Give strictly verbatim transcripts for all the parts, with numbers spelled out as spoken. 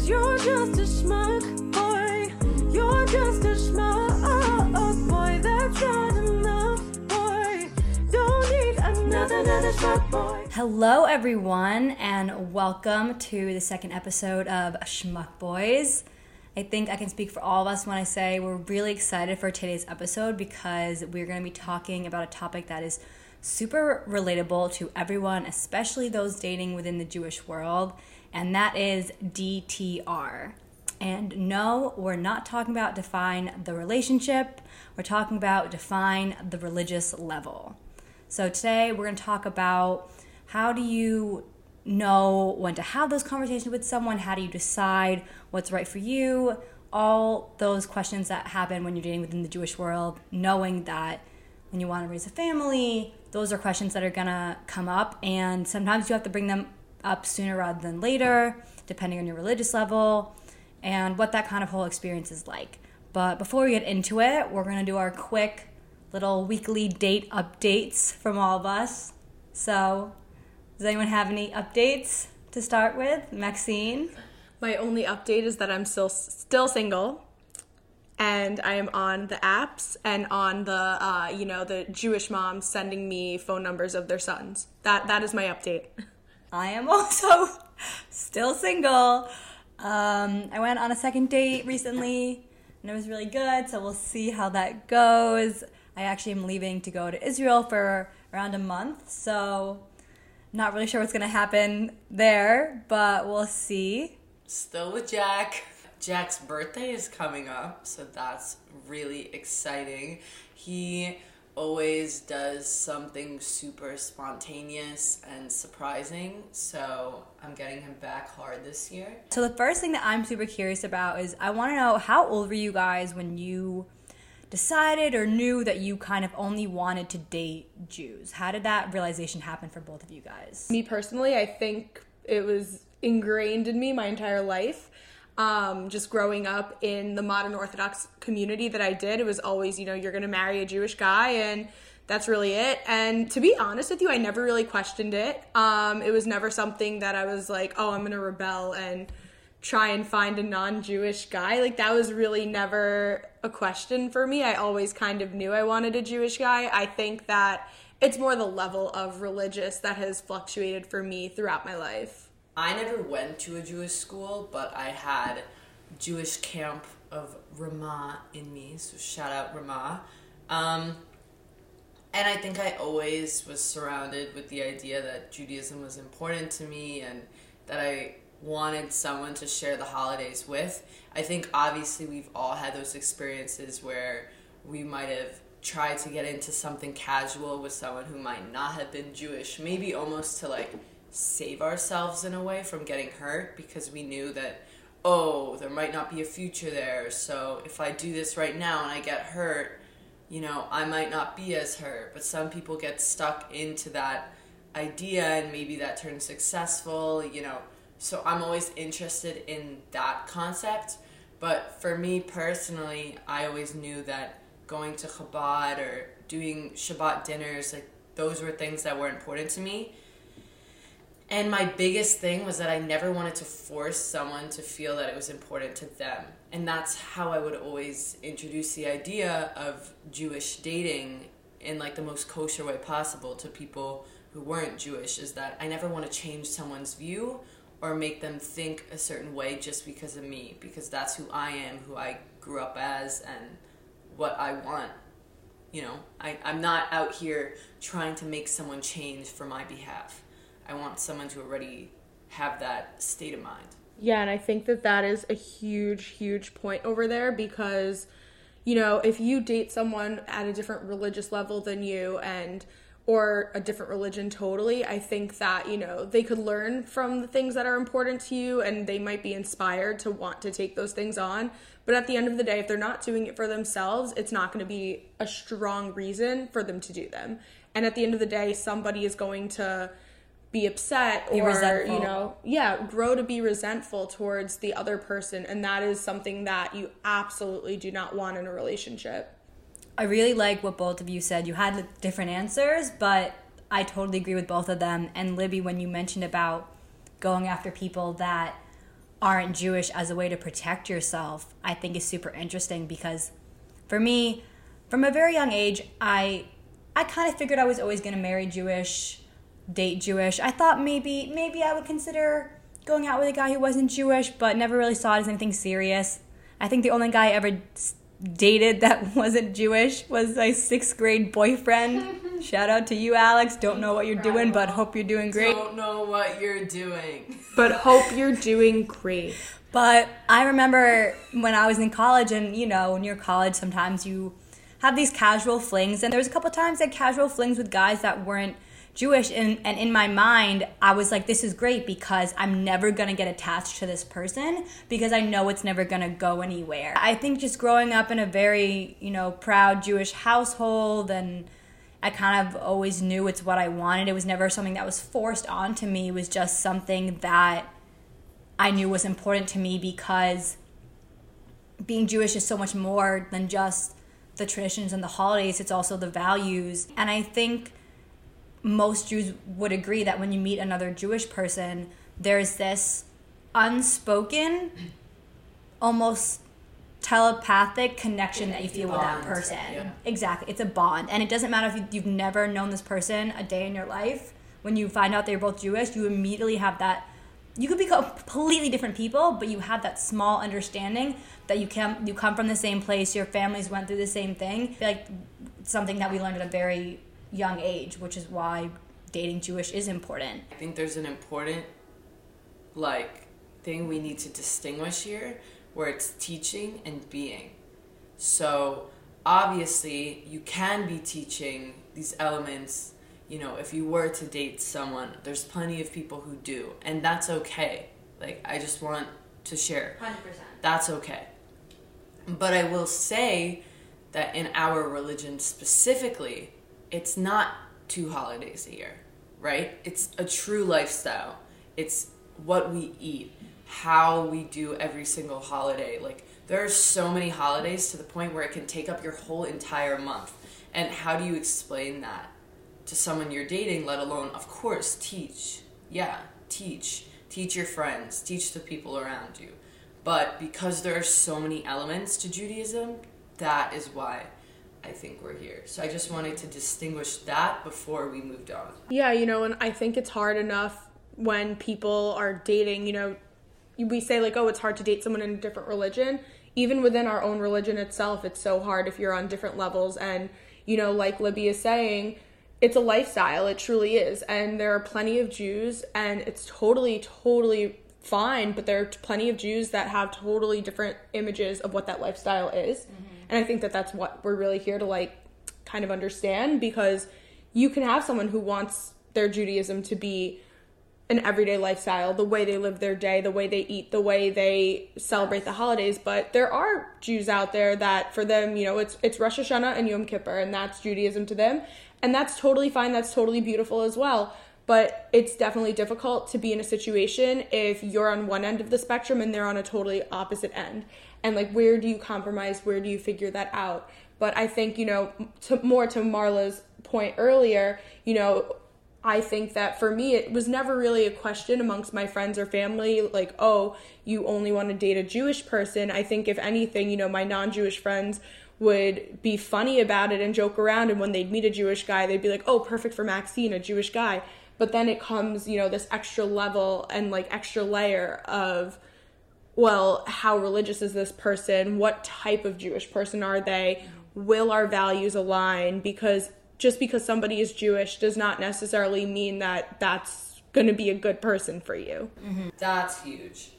'Cause you're just a schmuck boy. You're just a schmuck boy. That's not enough, boy. Don't need another, another schmuck boy. Hello, everyone, and welcome to the second episode of Schmuck Boys. I think I can speak for all of us when I say we're really excited for today's episode because we're going to be talking about a topic that is super relatable to everyone, especially those dating within the Jewish world, and that is D T R. And no, we're not talking about define the relationship, we're talking about define the religious level. So today we're going to talk about how do you know when to have those conversations with someone, how do you decide what's right for you, all those questions that happen when you're dating within the Jewish world, knowing that when you want to raise a family, those are questions that are going to come up, and sometimes you have to bring them up sooner rather than later, depending on your religious level, and what that kind of whole experience is like. But before we get into it, we're going to do our quick little weekly date updates from all of us. So, does anyone have any updates to start with? Maxine? My only update is that I'm still still single. And I am on the apps and on the, uh, you know, the Jewish moms sending me phone numbers of their sons. That That is my update. I am also still single. Um, I went on a second date recently, and it was really good, so we'll see how that goes. I actually am leaving to go to Israel for around a month, so not really sure what's going to happen there, but we'll see. Still with Jack. Jack's birthday is coming up, so that's really exciting. He always does something super spontaneous and surprising, so I'm getting him back hard this year. So the first thing that I'm super curious about is I want to know, how old were you guys when you decided or knew that you kind of only wanted to date Jews? How did that realization happen for both of you guys? Me personally, I think it was ingrained in me my entire life. Um, just growing up in the modern Orthodox community that I did, it was always, you know, you're going to marry a Jewish guy and that's really it. And to be honest with you, I never really questioned it. Um, it was never something that I was like, oh, I'm going to rebel and try and find a non-Jewish guy. Like, that was really never a question for me. I always kind of knew I wanted a Jewish guy. I think that it's more the level of religious that has fluctuated for me throughout my life. I never went to a Jewish school, but I had Jewish camp of Ramah in me, so shout out Ramah. Um, and I think I always was surrounded with the idea that Judaism was important to me and that I wanted someone to share the holidays with. I think obviously we've all had those experiences where we might have tried to get into something casual with someone who might not have been Jewish, maybe almost to like save ourselves in a way from getting hurt, because we knew that, oh, there might not be a future there, so if I do this right now and I get hurt, you know, I might not be as hurt. But some people get stuck into that idea and maybe that turns successful, you know, so I'm always interested in that concept. But for me personally, I always knew that going to Chabad or doing Shabbat dinners, like, those were things that were important to me. And my biggest thing was that I never wanted to force someone to feel that it was important to them. And that's how I would always introduce the idea of Jewish dating in like the most kosher way possible to people who weren't Jewish, is that I never want to change someone's view or make them think a certain way just because of me, because that's who I am, who I grew up as, and what I want. You know, I, I'm not out here trying to make someone change for my behalf. I want someone to already have that state of mind. Yeah, and I think that that is a huge, huge point over there, because, you know, if you date someone at a different religious level than you and or a different religion totally, I think that, you know, they could learn from the things that are important to you and they might be inspired to want to take those things on. But at the end of the day, if they're not doing it for themselves, it's not going to be a strong reason for them to do them. And at the end of the day, somebody is going to be upset or, be you know, yeah, grow to be resentful towards the other person. And that is something that you absolutely do not want in a relationship. I really like what both of you said. You had different answers, but I totally agree with both of them. And Libby, when you mentioned about going after people that aren't Jewish as a way to protect yourself, I think is super interesting, because for me, from a very young age, I I kind of figured I was always going to marry Jewish, date Jewish. I thought maybe maybe I would consider going out with a guy who wasn't Jewish, but never really saw it as anything serious. I think the only guy I ever dated that wasn't Jewish was my sixth grade boyfriend. Shout out to you, Alex. Don't know what you're doing, but hope you're doing great. Don't know what you're doing. But hope you're doing great. But I remember when I was in college, and you know, when you're in college, sometimes you have these casual flings, and there was a couple times I had casual flings with guys that weren't Jewish, and, and in my mind, I was like, this is great because I'm never going to get attached to this person because I know it's never going to go anywhere. I think just growing up in a very, you know, proud Jewish household, and I kind of always knew it's what I wanted. It was never something that was forced onto me. It was just something that I knew was important to me because being Jewish is so much more than just the traditions and the holidays. It's also the values. And I think most Jews would agree that when you meet another Jewish person, there's this unspoken, almost telepathic connection that you feel with that person. Yeah. Exactly. It's a bond. And it doesn't matter if you, you've never known this person a day in your life. When you find out they're both Jewish, you immediately have that. You could be completely different people, but you have that small understanding that you can, you come from the same place, your families went through the same thing. Like something that we learned at a very young age, which is why dating Jewish is important. I think there's an important like thing we need to distinguish here, where it's teaching and being. So obviously you can be teaching these elements, you know, if you were to date someone. There's plenty of people who do, and that's okay. Like, I just want to share one hundred percent that's okay. But I will say that in our religion specifically, it's not two holidays a year, right? It's a true lifestyle. It's what we eat, how we do every single holiday. Like, there are so many holidays to the point where it can take up your whole entire month. And how do you explain that to someone you're dating, let alone, of course, teach. Yeah, teach. Teach your friends. Teach the people around you. But because there are so many elements to Judaism, that is why I think we're here. So I just wanted to distinguish that before we moved on. Yeah, you know, and I think it's hard enough when people are dating, you know, we say like, oh, it's hard to date someone in a different religion. Even within our own religion itself, it's so hard if you're on different levels. And, you know, like Libby is saying, it's a lifestyle. It truly is. And there are plenty of Jews, and it's totally, totally fine, but there are plenty of Jews that have totally different images of what that lifestyle is. Mm-hmm. And I think that that's what we're really here to, like, kind of understand, because you can have someone who wants their Judaism to be an everyday lifestyle, the way they live their day, the way they eat, the way they celebrate the holidays. But there are Jews out there that for them, you know, it's it's Rosh Hashanah and Yom Kippur, and that's Judaism to them. And that's totally fine. That's totally beautiful as well. But it's definitely difficult to be in a situation if you're on one end of the spectrum and they're on a totally opposite end. And, like, where do you compromise? Where do you figure that out? But I think, you know, to, more to Marla's point earlier, you know, I think that for me, it was never really a question amongst my friends or family, like, oh, you only want to date a Jewish person. I think, if anything, you know, my non-Jewish friends would be funny about it and joke around. And when they'd meet a Jewish guy, they'd be like, oh, perfect for Maxine, a Jewish guy. But then it comes, you know, this extra level and, like, extra layer of, well, how religious is this person? What type of Jewish person are they? Will our values align? Because just because somebody is Jewish does not necessarily mean that that's going to be a good person for you. Mm-hmm. That's huge.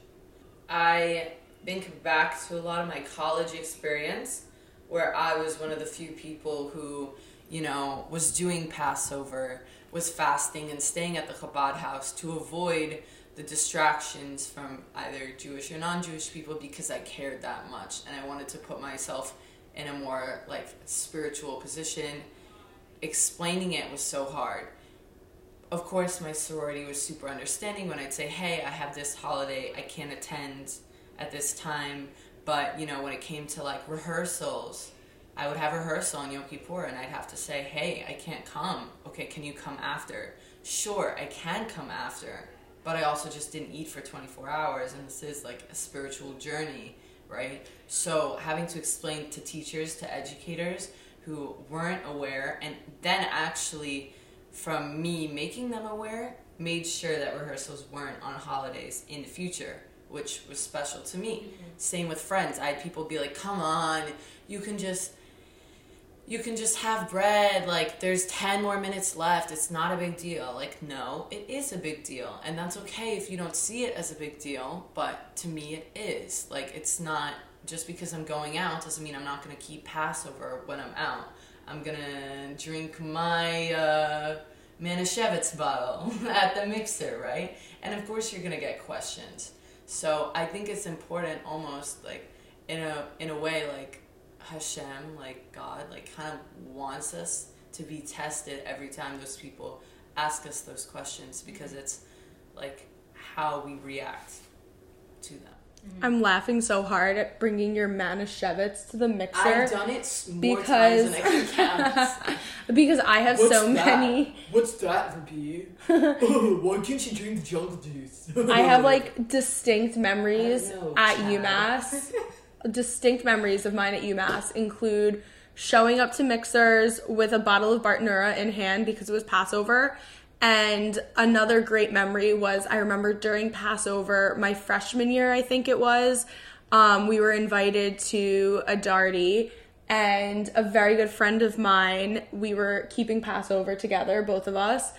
I think back to a lot of my college experience where I was one of the few people who, you know, was doing Passover, was fasting and staying at the Chabad house to avoid the distractions from either Jewish or non-Jewish people, because I cared that much and I wanted to put myself in a more, like, spiritual position. Explaining it was so hard. Of course, my sorority was super understanding when I'd say, hey, I have this holiday, I can't attend at this time. But, you know, when it came to, like, rehearsals, I would have rehearsal on Yom Kippur and I'd have to say, hey, I can't come. Okay, can you come after? Sure, I can come after. but I also just didn't eat for twenty-four hours, and this is like a spiritual journey, right? So having to explain to teachers, to educators who weren't aware, and then actually from me making them aware, made sure that rehearsals weren't on holidays in the future, which was special to me. Mm-hmm. Same with friends. I had people be like, come on, you can just... you can just have bread, like, there's ten more minutes left, it's not a big deal. Like, no, it is a big deal, and that's okay if you don't see it as a big deal, but to me it is. Like, it's not, just because I'm going out doesn't mean I'm not going to keep Passover when I'm out. I'm going to drink my uh, Manischewitz bottle at the mixer, right? And of course you're going to get questions. So I think it's important almost, like, in a in a way, like, Hashem, like God, like kind of wants us to be tested every time those people ask us those questions, because it's like how we react to them. Mm-hmm. I'm laughing so hard at bringing your Manischewitz to the mixer. I've done it more because, times than I can count. Because I have What's so that? many. What's that, Ruby? Oh, why can't you drink the jungle juice? I have like distinct memories know, at child. UMass. Distinct memories of mine at UMass include showing up to mixers with a bottle of Bartonura in hand because it was Passover. And another great memory was, I remember during Passover, my freshman year, I think it was, um, we were invited to a darty, and a very good friend of mine, we were keeping Passover together, both of us.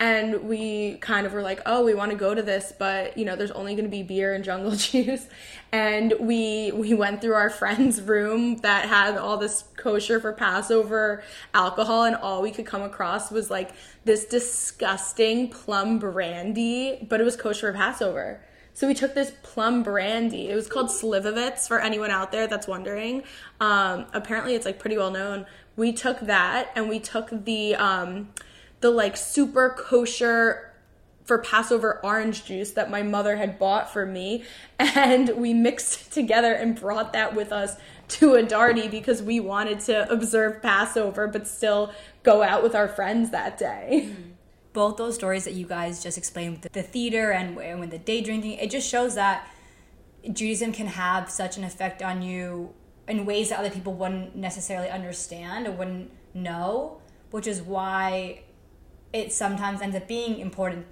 And we kind of were like, oh, we want to go to this, but, you know, there's only going to be beer and jungle juice. And we we went through our friend's room that had all this kosher for Passover alcohol, and all we could come across was, like, this disgusting plum brandy, but it was kosher for Passover. So we took this plum brandy. It was called Slivovitz, for anyone out there that's wondering. Um, apparently it's, like, pretty well known. We took that, and we took the... Um, the like super kosher for Passover orange juice that my mother had bought for me, and we mixed it together and brought that with us to a darty because we wanted to observe Passover but still go out with our friends that day. Mm-hmm. Both those stories that you guys just explained, the theater and when the day drinking, it just shows that Judaism can have such an effect on you in ways that other people wouldn't necessarily understand or wouldn't know, which is why it sometimes ends up being important,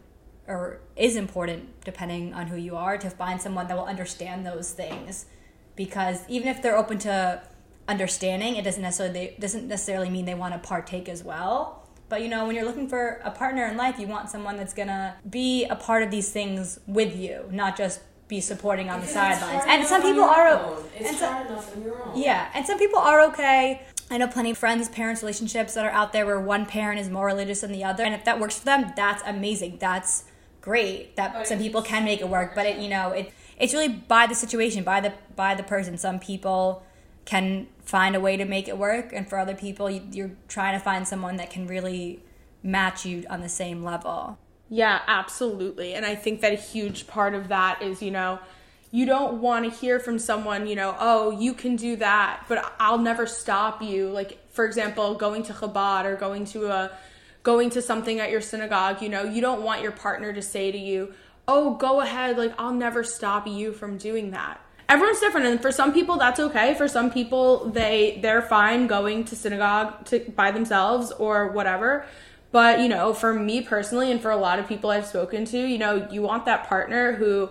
or is important, depending on who you are, to find someone that will understand those things. Because even if they're open to understanding, it doesn't necessarily doesn't necessarily mean they want to partake as well. But, you know, when you're looking for a partner in life, you want someone that's going to be a part of these things with you, not just be supporting on the sidelines. And some people are... It's hard enough on your own. Yeah, and some people are okay... I know plenty of friends, parents, relationships that are out there where one parent is more religious than the other. And if that works for them, that's amazing. That's great. That but some people can make it work. But, it, you know, it it's really by the situation, by the by the person. Some people can find a way to make it work. And for other people, you, you're trying to find someone that can really match you on the same level. Yeah, absolutely. And I think that a huge part of that is, you know, you don't want to hear from someone, you know, oh, you can do that, but I'll never stop you. Like, for example, going to Chabad or going to a, going to something at your synagogue, you know, you don't want your partner to say to you, oh, go ahead, like, I'll never stop you from doing that. Everyone's different, and for some people, that's okay. For some people, they, they're fine going to synagogue to, by themselves or whatever. But, you know, for me personally, and for a lot of people I've spoken to, you know, you want that partner who...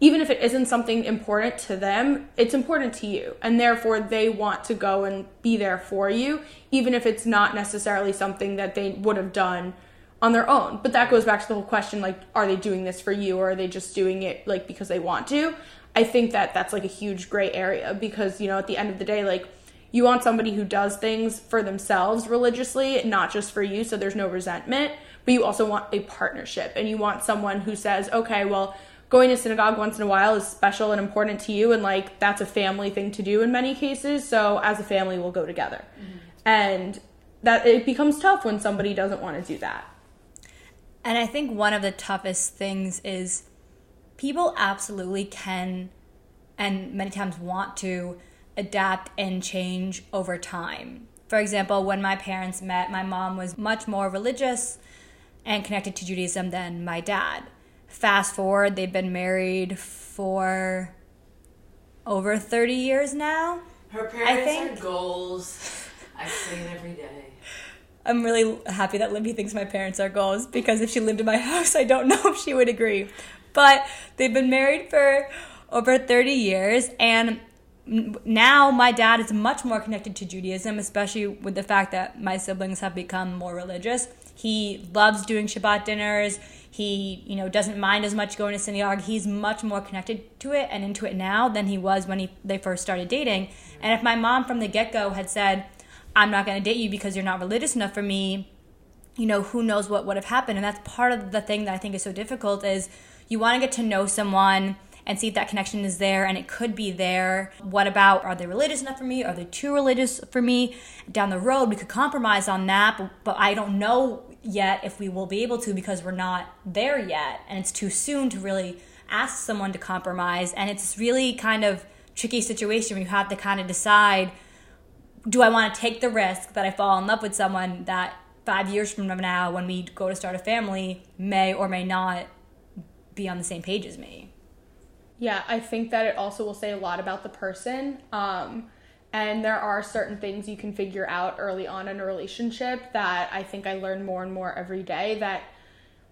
even if it isn't something important to them, it's important to you. And therefore, they want to go and be there for you, even if it's not necessarily something that they would have done on their own. But that goes back to the whole question, like, are they doing this for you, or are they just doing it, like, because they want to? I think that that's, like, a huge gray area because, you know, at the end of the day, like, you want somebody who does things for themselves religiously, not just for you, so there's no resentment. But you also want a partnership, and you want someone who says, okay, well... going to synagogue once in a while is special and important to you, and, like, that's a family thing to do in many cases, so as a family we'll go together. Mm-hmm. And that it becomes tough when somebody doesn't want to do that. And I think one of the toughest things is people absolutely can, and many times want to, adapt and change over time. For example, when my parents met, my mom was much more religious and connected to Judaism than my dad. Fast forward, they've been married for over thirty years now. Her parents are goals. I say it every day. I'm really happy that Libby thinks my parents are goals, because if she lived in my house, I don't know if she would agree. But they've been married for over thirty years, and now my dad is much more connected to Judaism, especially with the fact that my siblings have become more religious. He loves doing Shabbat dinners. He, you know, doesn't mind as much going to synagogue. He's much more connected to it and into it now than he was when he they first started dating. And if my mom from the get-go had said, I'm not going to date you because you're not religious enough for me, you know, who knows what would have happened. And that's part of the thing that I think is so difficult is you want to get to know someone and see if that connection is there, and it could be there. What about, are they religious enough for me? Are they too religious for me? Down the road, we could compromise on that, but, but I don't know yet if we will be able to because we're not there yet. And it's too soon to really ask someone to compromise. And it's really kind of tricky situation where you have to kind of decide, do I want to take the risk that I fall in love with someone that five years from now, when we go to start a family, may or may not be on the same page as me? Yeah, I think that it also will say a lot about the person. Um, and there are certain things you can figure out early on in a relationship that I think I learn more and more every day, that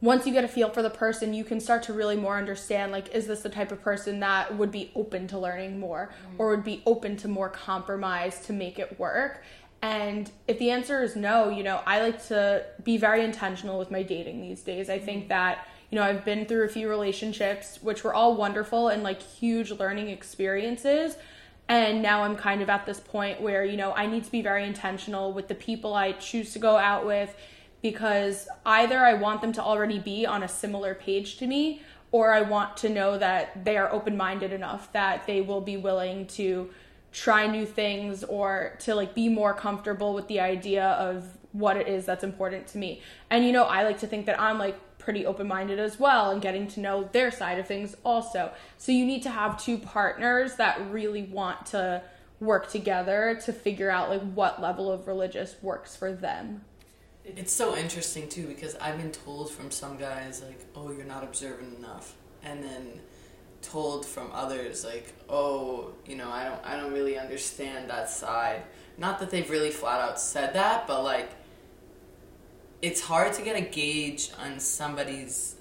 once you get a feel for the person, you can start to really more understand, like, is this the type of person that would be open to learning more or would be open to more compromise to make it work? And if the answer is no, you know, I like to be very intentional with my dating these days. I think that, you know, I've been through a few relationships, which were all wonderful and like huge learning experiences. And now I'm kind of at this point where, you know, I need to be very intentional with the people I choose to go out with, because either I want them to already be on a similar page to me, or I want to know that they are open-minded enough that they will be willing to try new things or to like be more comfortable with the idea of what it is that's important to me. And, you know, I like to think that I'm like pretty open-minded as well and getting to know their side of things also. So you need to have two partners that really want to work together to figure out like what level of religious works for them. It's so interesting, too, because I've been told from some guys, like, oh, you're not observant enough. And then told from others, like, oh, you know, I don't I don't really understand that side. Not that they've really flat out said that, but, like, it's hard to get a gauge on somebody's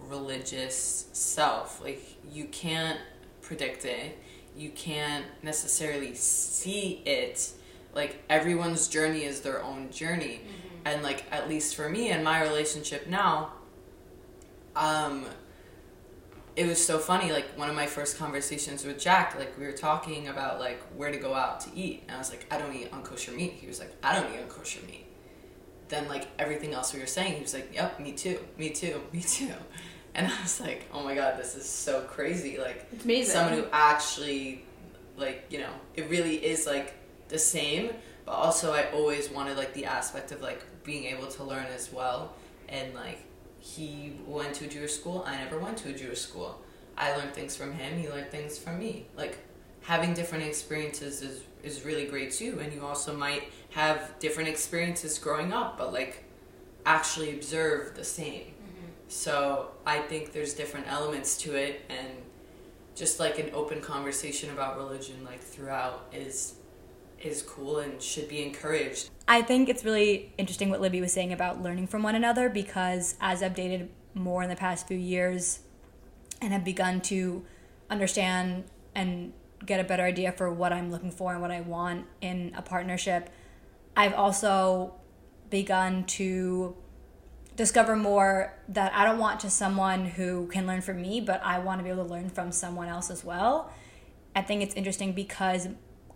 religious self. Like, you can't predict it. You can't necessarily see it. Like, everyone's journey is their own journey. Mm-hmm. And, like, at least for me and my relationship now, um, it was so funny. Like, one of my first conversations with Jack, like, we were talking about, like, where to go out to eat. And I was like, I don't eat unkosher meat. He was like, I don't eat unkosher meat. Then, like, everything else we were saying, he was like, yep, me too, me too, me too. And I was like, oh, my God, this is so crazy. Like, it's amazing. Someone who actually, like, you know, it really is, like, the same. But also I always wanted, like, the aspect of, like, being able to learn as well. And, like, he went to a Jewish school. I never went to a Jewish school. I learned things from him. He learned things from me. Like, having different experiences is, is really great, too. And you also might have different experiences growing up, but, like, actually observe the same. Mm-hmm. So I think there's different elements to it. And just, like, an open conversation about religion, like, throughout is... is cool and should be encouraged. I think it's really interesting what Libby was saying about learning from one another, because as I've dated more in the past few years and have begun to understand and get a better idea for what I'm looking for and what I want in a partnership, I've also begun to discover more that I don't want just someone who can learn from me, but I want to be able to learn from someone else as well. I think it's interesting because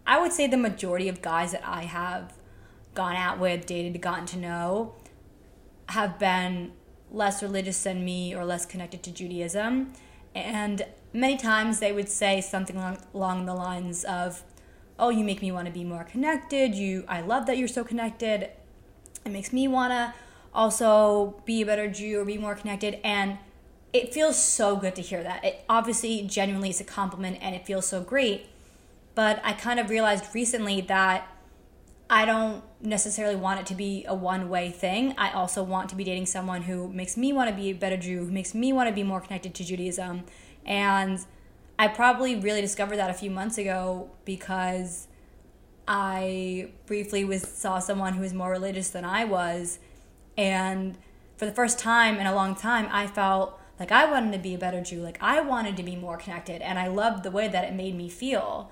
I would say the majority of guys that I have gone out with, dated, gotten to know, have been less religious than me or less connected to Judaism. And many times they would say something along the lines of, oh, you make me want to be more connected. You, I love that you're so connected. It makes me want to also be a better Jew or be more connected. And it feels so good to hear that. It obviously genuinely is a compliment and it feels so great. But I kind of realized recently that I don't necessarily want it to be a one-way thing. I also want to be dating someone who makes me want to be a better Jew, who makes me want to be more connected to Judaism. And I probably really discovered that a few months ago because I briefly was saw someone who was more religious than I was. And for the first time in a long time, I felt like I wanted to be a better Jew. Like I wanted to be more connected. And I loved the way that it made me feel.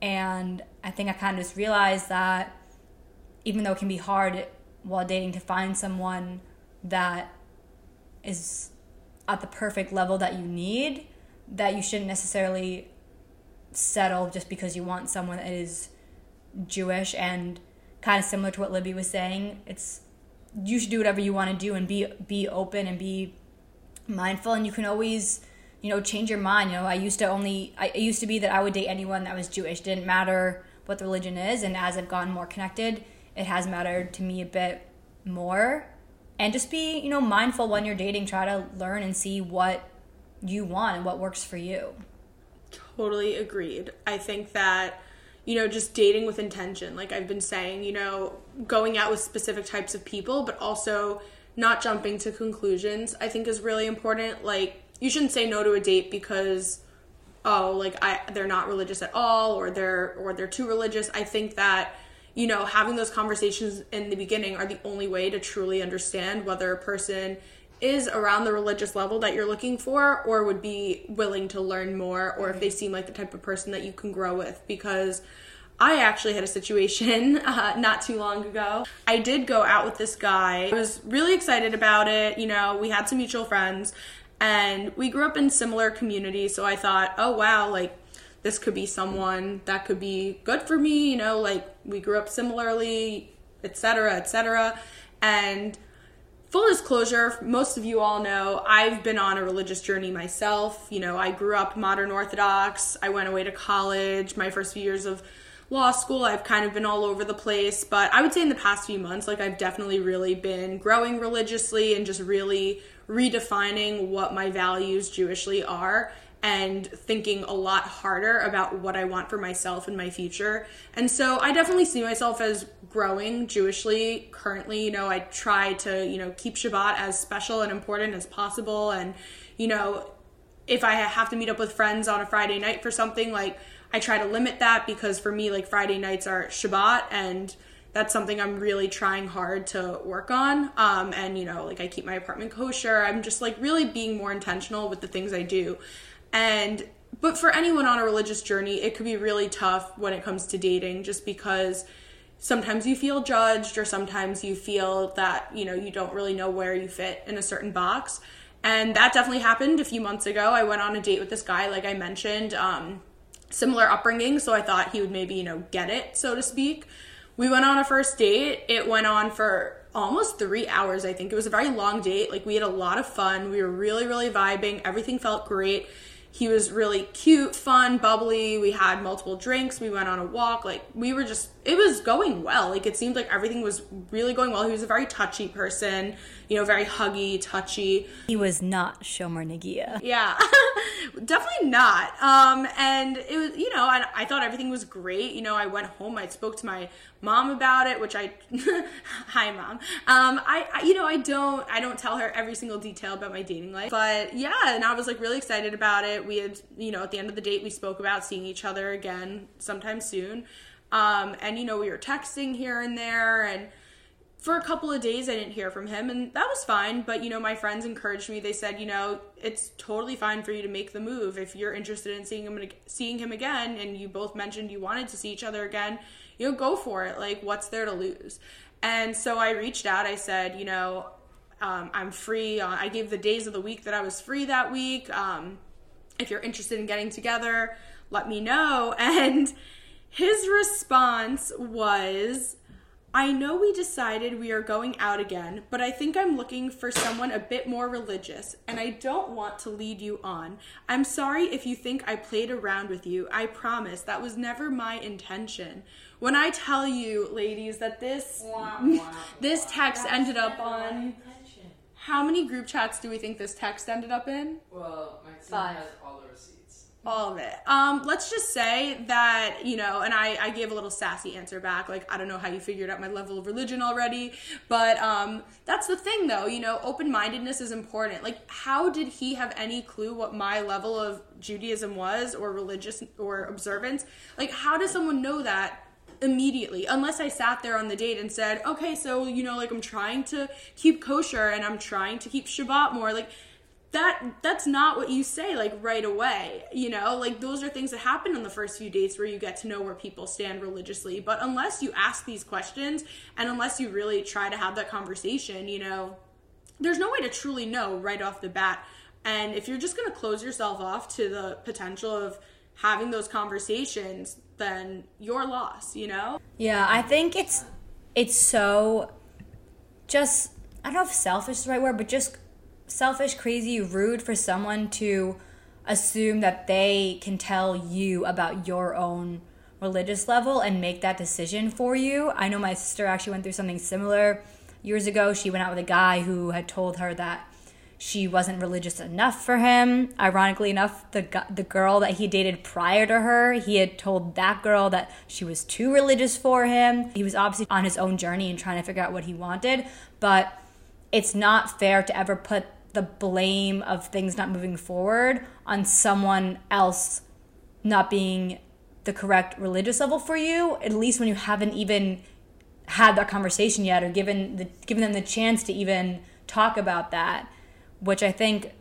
And I think I kind of just realized that even though it can be hard while dating to find someone that is at the perfect level that you need, that you shouldn't necessarily settle just because you want someone that is Jewish. And kind of similar to what Libby was saying, it's you should do whatever you want to do and be be open and be mindful, and you can always, you know, change your mind. You know, I used to only, I it used to be that I would date anyone that was Jewish. It didn't matter what the religion is, and as I've gotten more connected, it has mattered to me a bit more. And just be, you know, mindful when you're dating. Try to learn and see what you want and what works for you. Totally agreed. I think that, you know, just dating with intention. Like I've been saying, you know, going out with specific types of people, but also not jumping to conclusions, I think is really important. Like, you shouldn't say no to a date because, oh, like I they're not religious at all, or they're or they're too religious. I think that, you know, having those conversations in the beginning are the only way to truly understand whether a person is around the religious level that you're looking for, or would be willing to learn more, or if they seem like the type of person that you can grow with. Because I actually had a situation uh, not too long ago. I did go out with this guy. I was really excited about it. You know, we had some mutual friends, and we grew up in similar communities, so I thought, oh wow, like this could be someone that could be good for me, you know, like we grew up similarly, et cetera, et cetera. And full disclosure, most of you all know I've been on a religious journey myself. You know, I grew up modern Orthodox. I went away to college. My first few years of law school, I've kind of been all over the place, but I would say in the past few months, like I've definitely really been growing religiously and just really redefining what my values Jewishly are, and thinking a lot harder about what I want for myself and my future. And so I definitely see myself as growing Jewishly currently. You know, I try to, you know, keep Shabbat as special and important as possible. And, you know, if I have to meet up with friends on a Friday night for something, like I try to limit that, because for me, like Friday nights are Shabbat, and that's something I'm really trying hard to work on. Um, and, you know, like I keep my apartment kosher. I'm just like really being more intentional with the things I do. And, but for anyone on a religious journey, it could be really tough when it comes to dating, just because sometimes you feel judged, or sometimes you feel that, you know, you don't really know where you fit in a certain box. And that definitely happened a few months ago. I went on a date with this guy, like I mentioned, um, similar upbringing, so I thought he would maybe, you know, get it, so to speak. We went on a first date. It went on for almost three hours, I think. It was a very long date. Like, we had a lot of fun. We were really, really vibing. Everything felt great. He was really cute, fun, bubbly. We had multiple drinks. We went on a walk. Like, we were just, it was going well. Like, it seemed like everything was really going well. He was a very touchy person, you know, very huggy, touchy. He was not Shomer Nigia. Yeah, definitely not. Um, and it was, you know, I, I thought everything was great. You know, I went home. I spoke to my mom about it, which I, hi mom. Um, I, I, you know, I don't, I don't tell her every single detail about my dating life, but yeah. And I was like really excited about it. We had, you know, at the end of the date, we spoke about seeing each other again sometime soon. Um, and, you know, we were texting here and there, and for a couple of days I didn't hear from him, and that was fine. But, you know, my friends encouraged me. They said, you know, it's totally fine for you to make the move. If you're interested in seeing him, seeing him again, and you both mentioned you wanted to see each other again, you know, go for it. Like, what's there to lose? And so I reached out. I said, you know, um, I'm free. Uh, I gave the days of the week that I was free that week. Um, if you're interested in getting together, let me know. And his response was, I know we decided we are going out again, but I think I'm looking for someone a bit more religious, and I don't want to lead you on. I'm sorry if you think I played around with you. I promise that was never my intention. When I tell you, ladies, that this wow, wow, this text wow. ended up on, how many group chats do we think this text ended up in? Well, Maxine Five. has all the receipts. All of it. Um, let's just say that, you know, and I, I gave a little sassy answer back. Like, I don't know how you figured out my level of religion already. But um, that's the thing, though. You know, open-mindedness is important. Like, how did he have any clue what my level of Judaism was, or religious or observance? Like, how does someone know that immediately? Unless I sat there on the date and said, okay, so, you know, like, I'm trying to keep kosher and I'm trying to keep Shabbat more. Like, that that's not what you say, like, right away, you know? Like, those are things that happen on the first few dates where you get to know where people stand religiously. But unless you ask these questions and unless you really try to have that conversation, you know, there's no way to truly know right off the bat. And if you're just going to close yourself off to the potential of having those conversations, then you're lost, you know? Yeah, I think it's it's so just, I don't know if selfish is the right word, but just selfish, crazy, rude for someone to assume that they can tell you about your own religious level and make that decision for you. I know my sister actually went through something similar years ago. She went out with a guy who had told her that she wasn't religious enough for him. Ironically enough, the the girl that he dated prior to her, he had told that girl that she was too religious for him. He was obviously on his own journey and trying to figure out what he wanted, but it's not fair to ever put the blame of things not moving forward on someone else not being the correct religious level for you, at least when you haven't even had that conversation yet or given the given them the chance to even talk about that, which I think,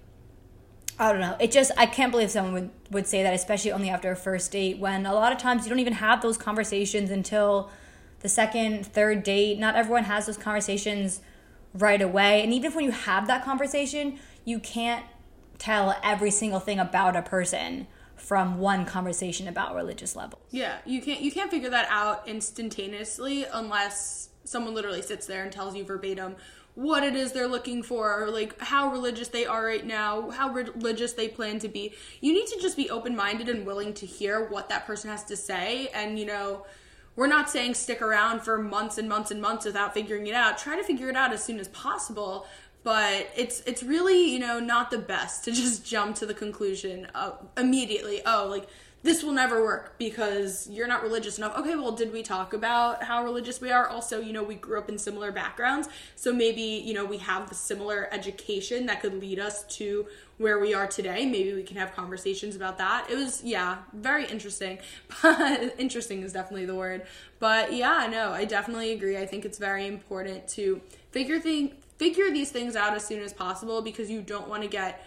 I don't know, it just, I can't believe someone would, would say that, especially only after a first date, when a lot of times you don't even have those conversations until the second, third date. Not everyone has those conversations right away, and even if when you have that conversation, you can't tell every single thing about a person from one conversation about religious levels. Yeah, you can't you can't figure that out instantaneously unless someone literally sits there and tells you verbatim what it is they're looking for, or like how religious they are right now, how re- religious they plan to be. You need to just be open-minded and willing to hear what that person has to say, and, you know, we're not saying stick around for months and months and months without figuring it out. Try to figure it out as soon as possible, but it's it's really, you know, not the best to just jump to the conclusion of immediately, oh, like, this will never work because you're not religious enough. Okay, well, did we talk about how religious we are? Also, you know, we grew up in similar backgrounds, so maybe, you know, we have the similar education that could lead us to where we are today. Maybe we can have conversations about that. It was, yeah, very interesting. But interesting is definitely the word. But yeah, no, I definitely agree. I think it's very important to figure thing, figure these things out as soon as possible, because you don't want to get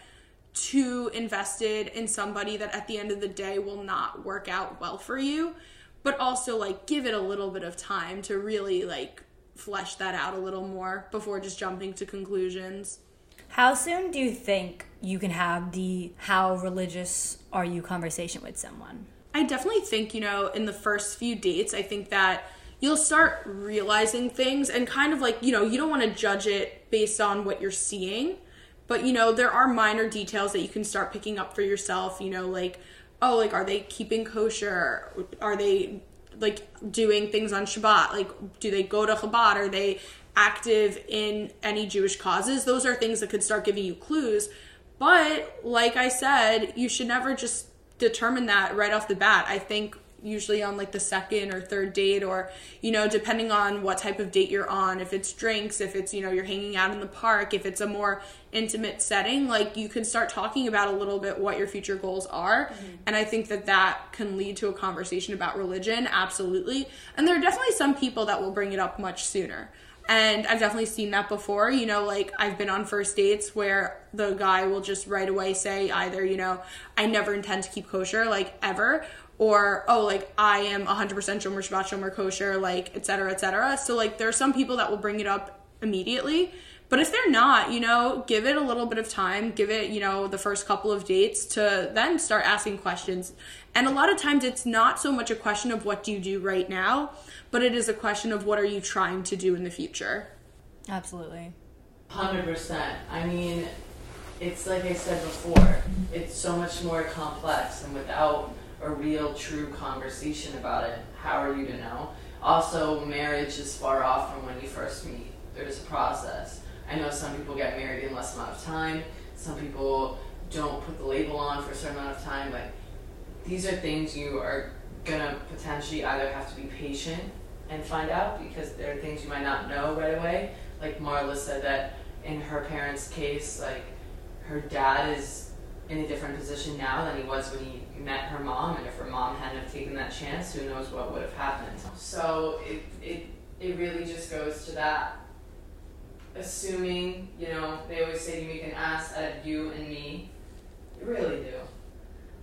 too invested in somebody that at the end of the day will not work out well for you. But also, like, give it a little bit of time to really, like, flesh that out a little more before just jumping to conclusions. How soon do you think you can have the how religious are you conversation with someone? I definitely think, you know, in the first few dates, I think that you'll start realizing things and kind of, like, you know, you don't want to judge it based on what you're seeing. But, you know, there are minor details that you can start picking up for yourself, you know, like, oh, like, are they keeping kosher? Are they, like, doing things on Shabbat? Like, do they go to Chabad? Are they active in any Jewish causes? Those are things that could start giving you clues. But like I said, you should never just determine that right off the bat. I think usually on, like, the second or third date, or, you know, depending on what type of date you're on, if it's drinks, if it's, you know, you're hanging out in the park, if it's a more intimate setting, like, you can start talking about a little bit what your future goals are. Mm-hmm. And I think that that can lead to a conversation about religion. Absolutely. And there are definitely some people that will bring it up much sooner. And I've definitely seen that before, you know, like, I've been on first dates where the guy will just right away say either, you know, I never intend to keep kosher, like, ever, or, oh, like, I am one hundred percent Shomer Shabbat, Shomer Kosher, like, et cetera, et cetera. So, like, there are some people that will bring it up immediately, but if they're not, you know, give it a little bit of time, give it, you know, the first couple of dates to then start asking questions. And a lot of times it's not so much a question of what do you do right now, but it is a question of what are you trying to do in the future. Absolutely. one hundred percent. I mean, it's like I said before, it's so much more complex, and without a real true conversation about it, how are you to know? Also, marriage is far off from when you first meet. There's a process. I know some people get married in less amount of time. Some people don't put the label on for a certain amount of time, but these are things you are going to potentially either have to be patient and find out, because there are things you might not know right away. Like Marla said that in her parents' case, like her dad is in a different position now than he was when he met her mom, and if her mom hadn't have taken that chance, who knows what would have happened. So it, it, it really just goes to that. Assuming, you know, they always say you make an ass out of you and me. You really do.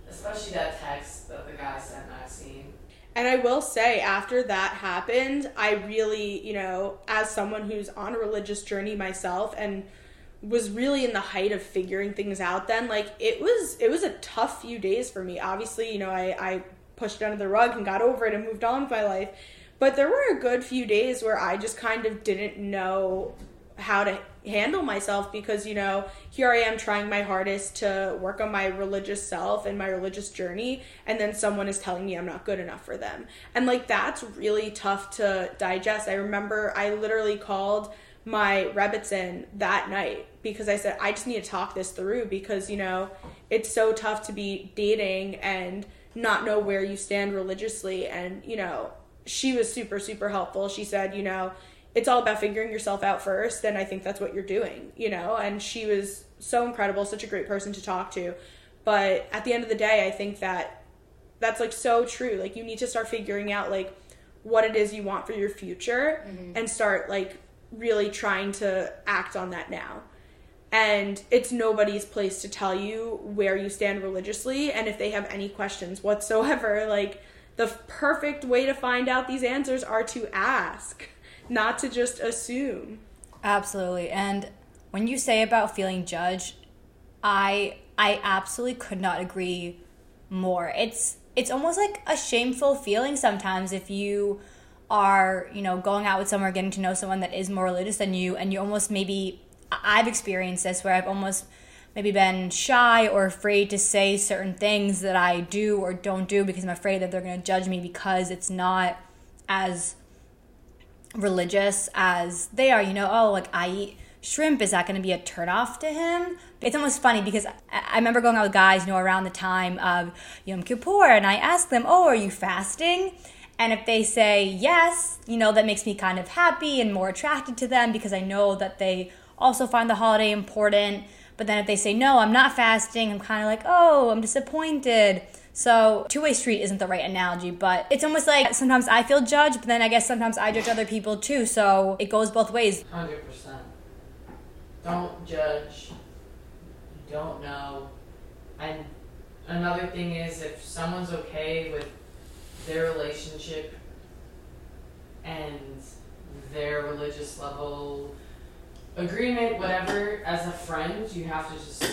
Especially that text that the guy sent Maxine. And I will say, after that happened, I really, you know, as someone who's on a religious journey myself and was really in the height of figuring things out then, like, it was it was a tough few days for me. Obviously, you know, I, I pushed it under the rug and got over it and moved on with my life. But there were a good few days where I just kind of didn't know how to handle myself, because, you know, here I am trying my hardest to work on my religious self and my religious journey, and then someone is telling me I'm not good enough for them. And, like, that's really tough to digest. I remember I literally called my Rebbetzin that night because I said, I just need to talk this through, because, you know, it's so tough to be dating and not know where you stand religiously. And, you know, she was super, super helpful. She said, you know, it's all about figuring yourself out first, and I think that's what you're doing, you know? And she was so incredible, such a great person to talk to. But at the end of the day, I think that that's, like, so true. Like, you need to start figuring out, like, what it is you want for your future, mm-hmm. and start, like, really trying to act on that now. And it's nobody's place to tell you where you stand religiously, and if they have any questions whatsoever, like, the perfect way to find out these answers are to ask. Not to just assume. Absolutely. And when you say about feeling judged, I I absolutely could not agree more. It's it's almost like a shameful feeling sometimes if you are, you know, going out with someone or getting to know someone that is more religious than you, and you almost maybe, I've experienced this where I've almost maybe been shy or afraid to say certain things that I do or don't do because I'm afraid that they're going to judge me because it's not as religious as they are, you know. Oh, like, I eat shrimp, is that going to be a turnoff to him? It's almost funny because I remember going out with guys, you know, around the time of Yom Kippur, and I asked them, oh, are you fasting? And if they say yes, you know, that makes me kind of happy and more attracted to them because I know that they also find the holiday important. But then if they say, no, I'm not fasting, I'm kind of like, oh, I'm disappointed. So two-way street isn't the right analogy, but it's almost like sometimes I feel judged, but then I guess sometimes I judge other people too, so it goes both ways. one hundred percent. Don't judge. You don't know. And another thing is, if someone's okay with their relationship and their religious level agreement, whatever, as a friend, you have to just,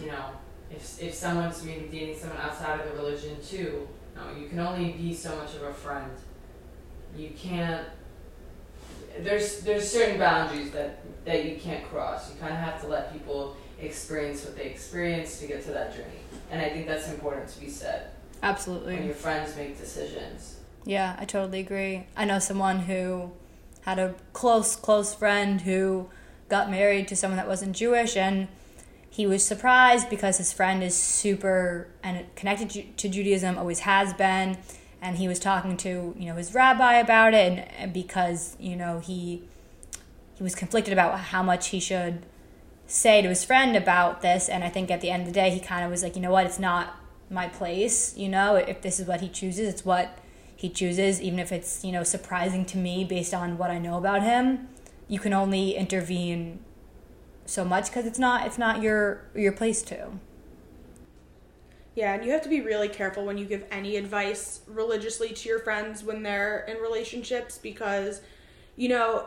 you know, If if someone's maybe dating someone outside of the religion too, no, you can only be so much of a friend. You can't. There's there's certain boundaries that, that you can't cross. You kind of have to let people experience what they experience to get to that journey, and I think that's important to be said. Absolutely. When your friends make decisions. Yeah, I totally agree. I know someone who had a close close friend who got married to someone that wasn't Jewish, and he was surprised because his friend is super and connected to Judaism, always has been, and he was talking to, you know, his rabbi about it, and, and because, you know, he he was conflicted about how much he should say to his friend about this. And I think at the end of the day, he kind of was like, you know what, it's not my place, you know, if this is what he chooses, it's what he chooses, even if it's, you know, surprising to me based on what I know about him. You can only intervene so much because it's not it's not your your place to. Yeah, and you have to be really careful when you give any advice religiously to your friends when they're in relationships, because, you know,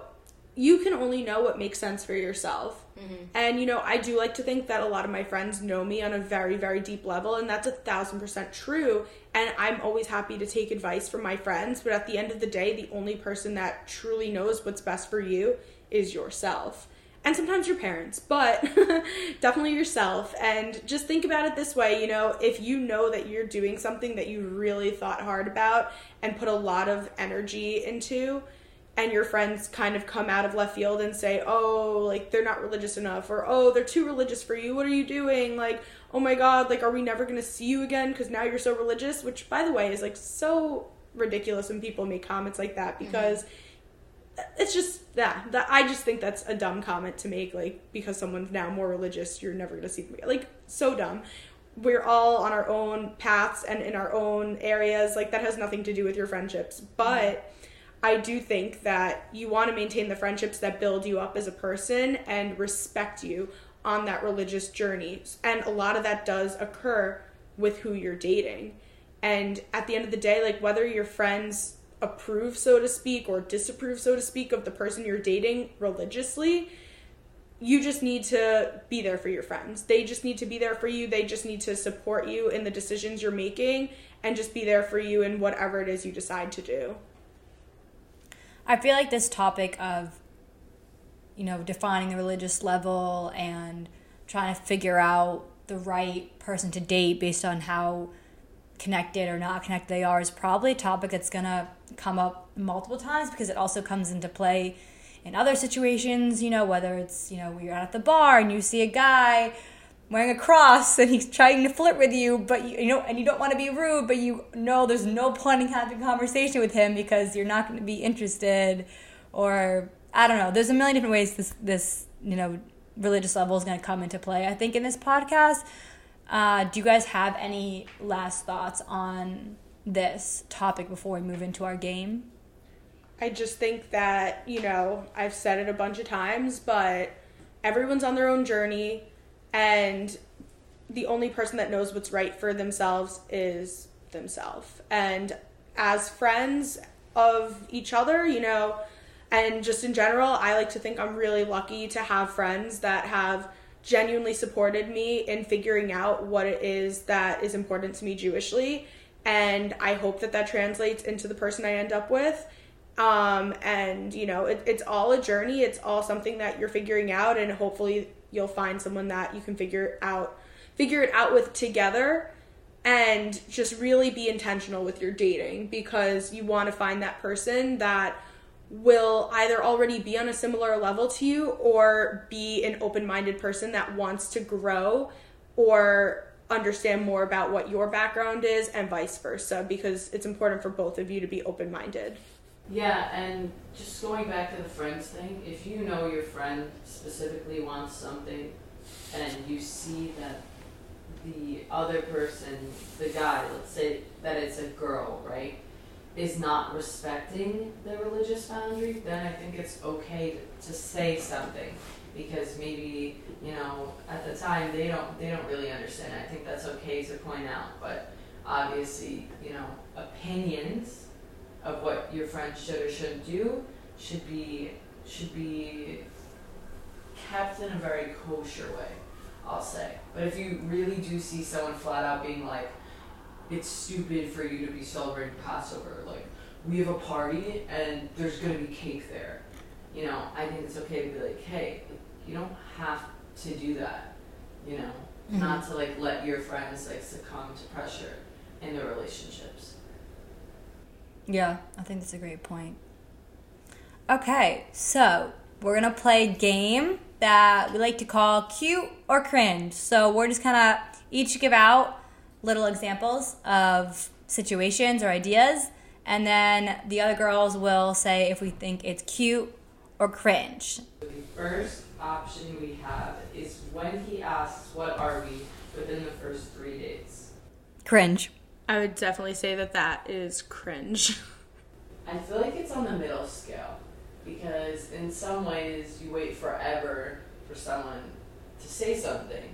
you can only know what makes sense for yourself. Mm-hmm. And, you know, I do like to think that a lot of my friends know me on a very, very deep level, and that's a thousand percent true, and I'm always happy to take advice from my friends, but at the end of the day, the only person that truly knows what's best for you is yourself. And sometimes your parents, but definitely yourself. And just think about it this way, you know, if you know that you're doing something that you really thought hard about and put a lot of energy into, and your friends kind of come out of left field and say, oh, like, they're not religious enough, or, oh, they're too religious for you, what are you doing? Like, oh my God, like, are we never going to see you again because now you're so religious? Which, by the way, is, like, so ridiculous when people make comments like that, because mm-hmm. it's just, yeah, that, I just think that's a dumb comment to make, like, because someone's now more religious, you're never going to see them again. Like, so dumb. We're all on our own paths and in our own areas. Like, that has nothing to do with your friendships. But mm-hmm. I do think that you want to maintain the friendships that build you up as a person and respect you on that religious journey. And a lot of that does occur with who you're dating. And at the end of the day, like, whether your friends approve, so to speak, or disapprove, so to speak, of the person you're dating religiously, you just need to be there for your friends. They just need to be there for you. They just need to support you in the decisions you're making and just be there for you in whatever it is you decide to do. I feel like this topic of, you know, defining the religious level and trying to figure out the right person to date based on how connected or not connected they are is probably a topic that's going to come up multiple times, because it also comes into play in other situations, you know, whether it's, you know, you're out at the bar and you see a guy wearing a cross and he's trying to flirt with you, but you, you know, and you don't want to be rude, but you know there's no point in having a conversation with him because you're not going to be interested, or I don't know. There's a million different ways this, this you know, religious level is going to come into play, I think, in this podcast. Uh, do you guys have any last thoughts on this topic before we move into our game? I just think that, you know, I've said it a bunch of times, but everyone's on their own journey. And the only person that knows what's right for themselves is themselves. And as friends of each other, you know, and just in general, I like to think I'm really lucky to have friends that have genuinely supported me in figuring out what it is that is important to me Jewishly. And I hope that that translates into the person I end up with. Um, and, you know, it, it's all a journey. It's all something that you're figuring out, and hopefully you'll find someone that you can figure out, figure it out with together, and just really be intentional with your dating, because you want to find that person that will either already be on a similar level to you or be an open-minded person that wants to grow or understand more about what your background is, and vice versa, because it's important for both of you to be open-minded. Yeah, and just going back to the friends thing, if you know your friend specifically wants something and you see that the other person, the guy, let's say that it's a girl, right, is not respecting the religious boundary, then I think it's okay to, to say something, because maybe, you know, at the time they don't they don't really understand it. I think that's okay to point out, but obviously, you know, opinions of what your friend should or shouldn't do should be should be kept in a very kosher way, I'll say. But if you really do see someone flat out being like, it's stupid for you to be celebrating Passover, like, we have a party and there's gonna be cake there, you know, I think it's okay to be like, hey, you don't have to do that, you know, mm-hmm. not to like let your friends like succumb to pressure in their relationships. Yeah, I think that's a great point. Okay, so we're going to play a game that we like to call Cute or Cringe. So we're just kind of each give out little examples of situations or ideas, and then the other girls will say if we think it's cute or cringe. The first option we have is when he asks, what are we, within the first three dates. Cringe. I would definitely say that that is cringe. I feel like it's on the middle scale, because in some ways you wait forever for someone to say something.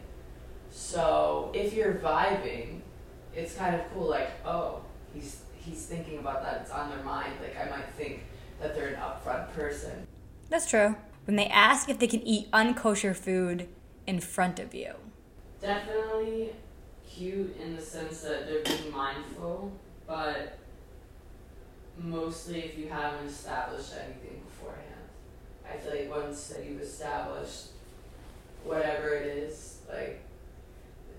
So if you're vibing, it's kind of cool, like, oh, he's he's thinking about that, it's on their mind, like I might think that they're an upfront person. That's true. When they ask if they can eat unkosher food in front of you. Definitely cute in the sense that they're being mindful, but mostly if you haven't established anything beforehand. I feel like once that you've established whatever it is, like,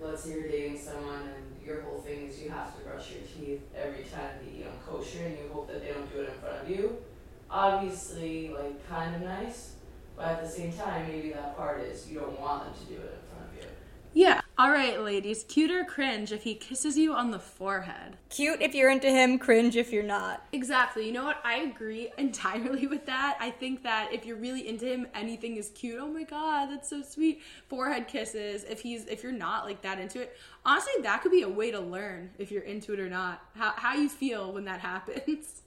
let's say you're dating someone and your whole thing is you have to brush your teeth every time you eat on kosher and you hope that they don't do it in front of you. Obviously, like, kind of nice, but at the same time, maybe that part is you don't want them to do it in front of you. Yeah. All right, ladies, cute or cringe if he kisses you on the forehead? Cute if you're into him, cringe if you're not. Exactly. You know what? I agree entirely with that. I think that if you're really into him, anything is cute. Oh my God, that's so sweet. Forehead kisses. If he's, if you're not like that into it, honestly, that could be a way to learn if you're into it or not. How how you feel when that happens.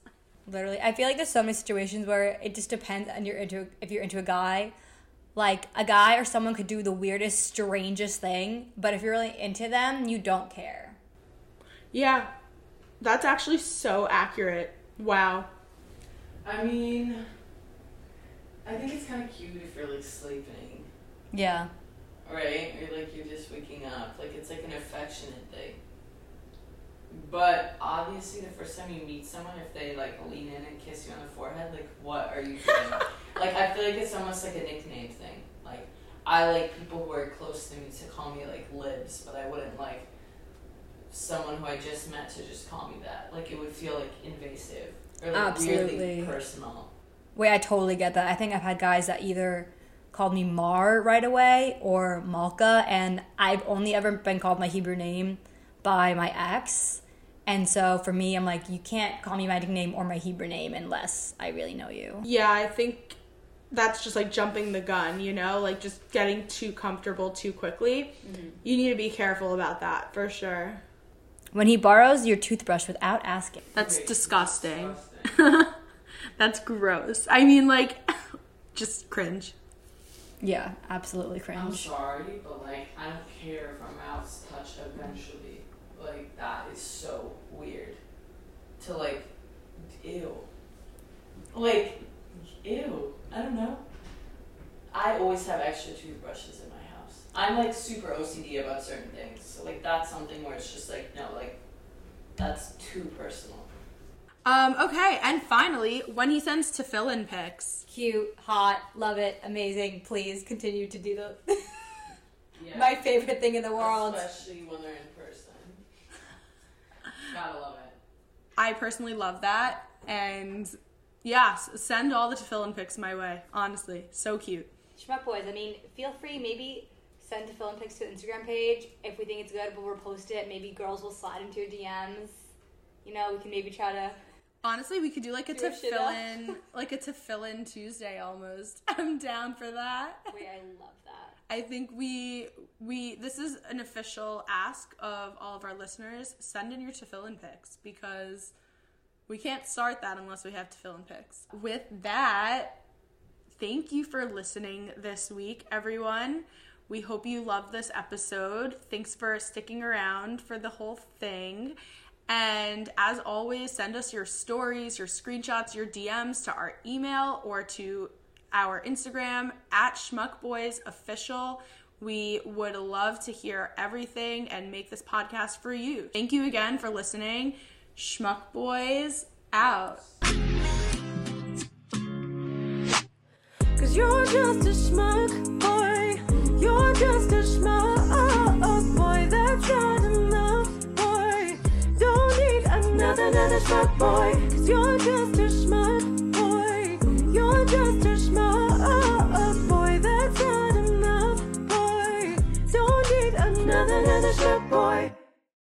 Literally, I feel like there's so many situations where it just depends on your into if you're into a guy. Like, a guy or someone could do the weirdest, strangest thing, but if you're really into them, you don't care. Yeah, that's actually so accurate. Wow. I mean, I think it's kind of cute if you're, like, sleeping. Yeah. Right? Or, like, you're just waking up. Like, it's, like, an affectionate thing. But obviously, the first time you meet someone, if they like lean in and kiss you on the forehead, like, what are you doing? Like, I feel like it's almost like a nickname thing. Like, I like people who are close to me to call me like Libs, but I wouldn't like someone who I just met to just call me that. Like, it would feel like invasive or like absolutely weirdly personal. Wait, I totally get that. I think I've had guys that either called me Mar right away or Malka, and I've only ever been called my Hebrew name by my ex. And so for me, I'm like, you can't call me my nickname or my Hebrew name unless I really know you. Yeah, I think that's just like jumping the gun, you know, like just getting too comfortable too quickly. Mm-hmm. You need to be careful about that for sure. When he borrows your toothbrush without asking. That's disgusting. disgusting. That's gross. I mean, like, just cringe. Yeah, absolutely cringe. I'm sorry, but like, I don't care if my mouth's touched eventually. Like, that is so weird. To, like, ew. Like, ew. I don't know. I always have extra toothbrushes in my house. I'm, like, super O C D about certain things. So, like, that's something where it's just, like, no, like, that's too personal. Um, okay, and finally, when he sends tefillin pics. Cute, hot, love it, amazing. Please continue to do those. Yeah. My favorite thing in the world. Especially when they're in person. Gotta love it. I personally love that, and yeah, send all the tefillin pics my way. Honestly, so cute. Schmuck Boys, I mean, feel free. Maybe send tefillin pics to the Instagram page. If we think it's good, we'll repost it. Maybe girls will slide into your D Ms. You know, we can maybe try to. Honestly, we could do like a tefillin, like a tefillin Tuesday almost. I'm down for that. Wait, I love that. I think we we this is an official ask of all of our listeners. Send in your tefillin pics, because we can't start that unless we have tefillin pics. With that, thank you for listening this week, everyone. We hope you loved this episode. Thanks for sticking around for the whole thing. And as always, send us your stories, your screenshots, your D Ms to our email or to our Instagram at schmuck boys official. We would love to hear everything and make this podcast for you. Thank you again for listening. Schmuck Boys out. Cause you're just a schmuck boy. You're just a schmuck boy. That's not enough, boy. Don't need another, another schmuck boy. Cause you're just a schmuck. You're just a schmuck boy, that's not enough, boy. Don't need another, another schmuck boy.